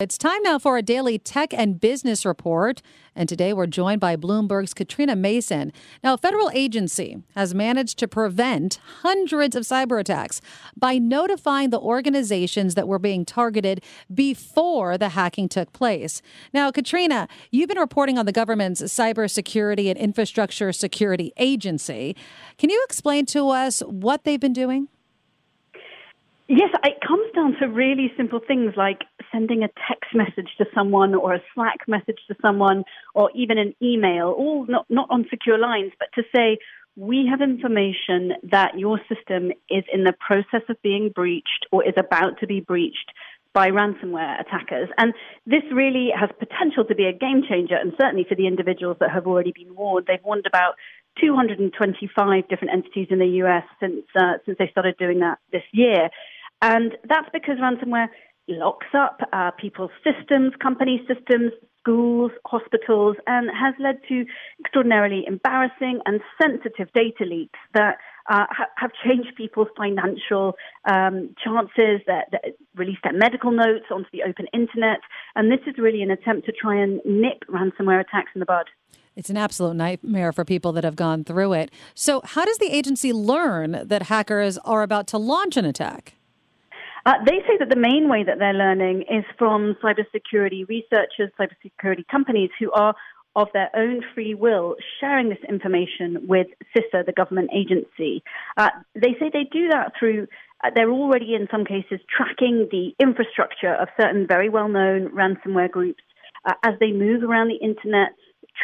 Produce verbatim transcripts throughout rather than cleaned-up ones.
It's time now for a daily tech and business report. And today we're joined by Bloomberg's Katrina Manson. Now, a federal agency has managed to prevent hundreds of cyber attacks by notifying the organizations that were being targeted before the hacking took place. Now, Katrina, you've been reporting on the government's Cybersecurity and Infrastructure Security Agency. Can you explain to us what they've been doing? Yes, it comes down to really simple things like sending a text message to someone or a Slack message to someone or even an email, all not, not on secure lines, but to say, we have information that your system is in the process of being breached or is about to be breached by ransomware attackers. And this really has potential to be a game changer, and certainly for the individuals that have already been warned. They've warned about two hundred twenty-five different entities in the U S since uh, since they started doing that this year. And that's because ransomware locks up uh, people's systems, company systems, schools, hospitals, and has led to extraordinarily embarrassing and sensitive data leaks that uh, ha- have changed people's financial um, chances, that, that released their medical notes onto the open internet. And this is really an attempt to try and nip ransomware attacks in the bud. It's an absolute nightmare for people that have gone through it. So how does the agency learn that hackers are about to launch an attack? Uh, they say that the main way that they're learning is from cybersecurity researchers, cybersecurity companies who are, of their own free will, sharing this information with CISA, the government agency. Uh, they say they do that through, uh, they're already in some cases tracking the infrastructure of certain very well-known ransomware groups uh, as they move around the internet,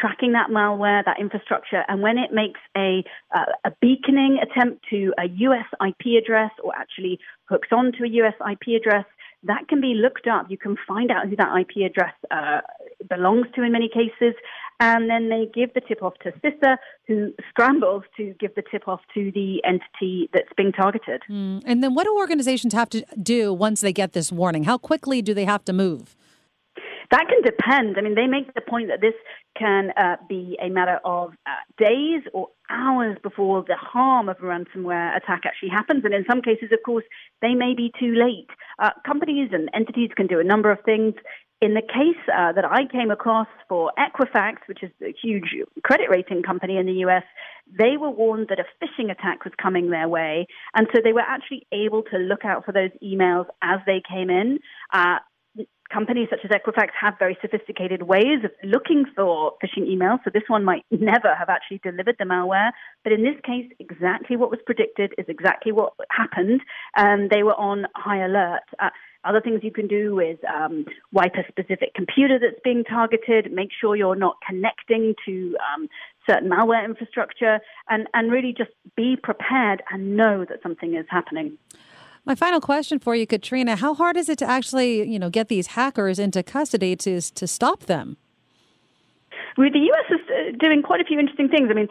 tracking that malware, that infrastructure, and when it makes a uh, a beaconing attempt to a U S I P address or actually hooks onto a U S I P address, that can be looked up. You can find out who that I P address uh, belongs to in many cases, and then they give the tip-off to CISA, who scrambles to give the tip-off to the entity that's being targeted. Mm. And then what do organizations have to do once they get this warning? How quickly do they have to move? That can depend. I mean, they make the point that this can uh, be a matter of uh, days or hours before the harm of a ransomware attack actually happens. And in some cases, of course, they may be too late. Uh, companies and entities can do a number of things. In the case uh, that I came across for Equifax, which is a huge credit rating company in the U S, they were warned that a phishing attack was coming their way. And so they were actually able to look out for those emails as they came in. Uh, Companies such as Equifax have very sophisticated ways of looking for phishing emails, so this one might never have actually delivered the malware. But in this case, exactly what was predicted is exactly what happened, and they were on high alert. Uh, other things you can do is um, wipe a specific computer that's being targeted, make sure you're not connecting to um, certain malware infrastructure, and, and really just be prepared and know that something is happening. My final question for you, Katrina, how hard is it to actually, you know, get these hackers into custody to to stop them? Well, the U S is doing quite a few interesting things. I mean,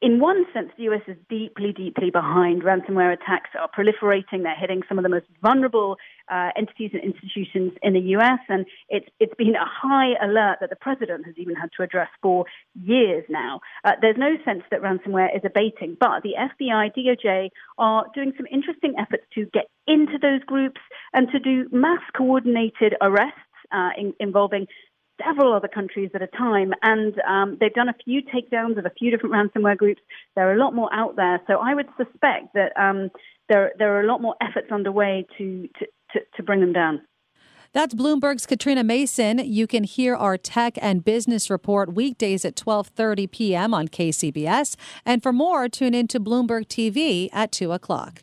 in one sense, the U S is deeply, deeply behind. Ransomware attacks are proliferating. They're hitting some of the most vulnerable uh, entities and institutions in the U S, and it's it's been a high alert that the president has even had to address for years now. Uh, there's no sense that ransomware is abating, but the F B I, D O J are doing some interesting efforts to get into those groups and to do mass coordinated arrests uh, in, involving several other countries at a time, and um, they've done a few takedowns of a few different ransomware groups. There are a lot more out there, so I would suspect that um, there there are a lot more efforts underway to, to, to, to bring them down. That's Bloomberg's Katrina Manson. You can hear our tech and business report weekdays at twelve thirty p.m. on K C B S, and for more, tune in to Bloomberg T V at two o'clock.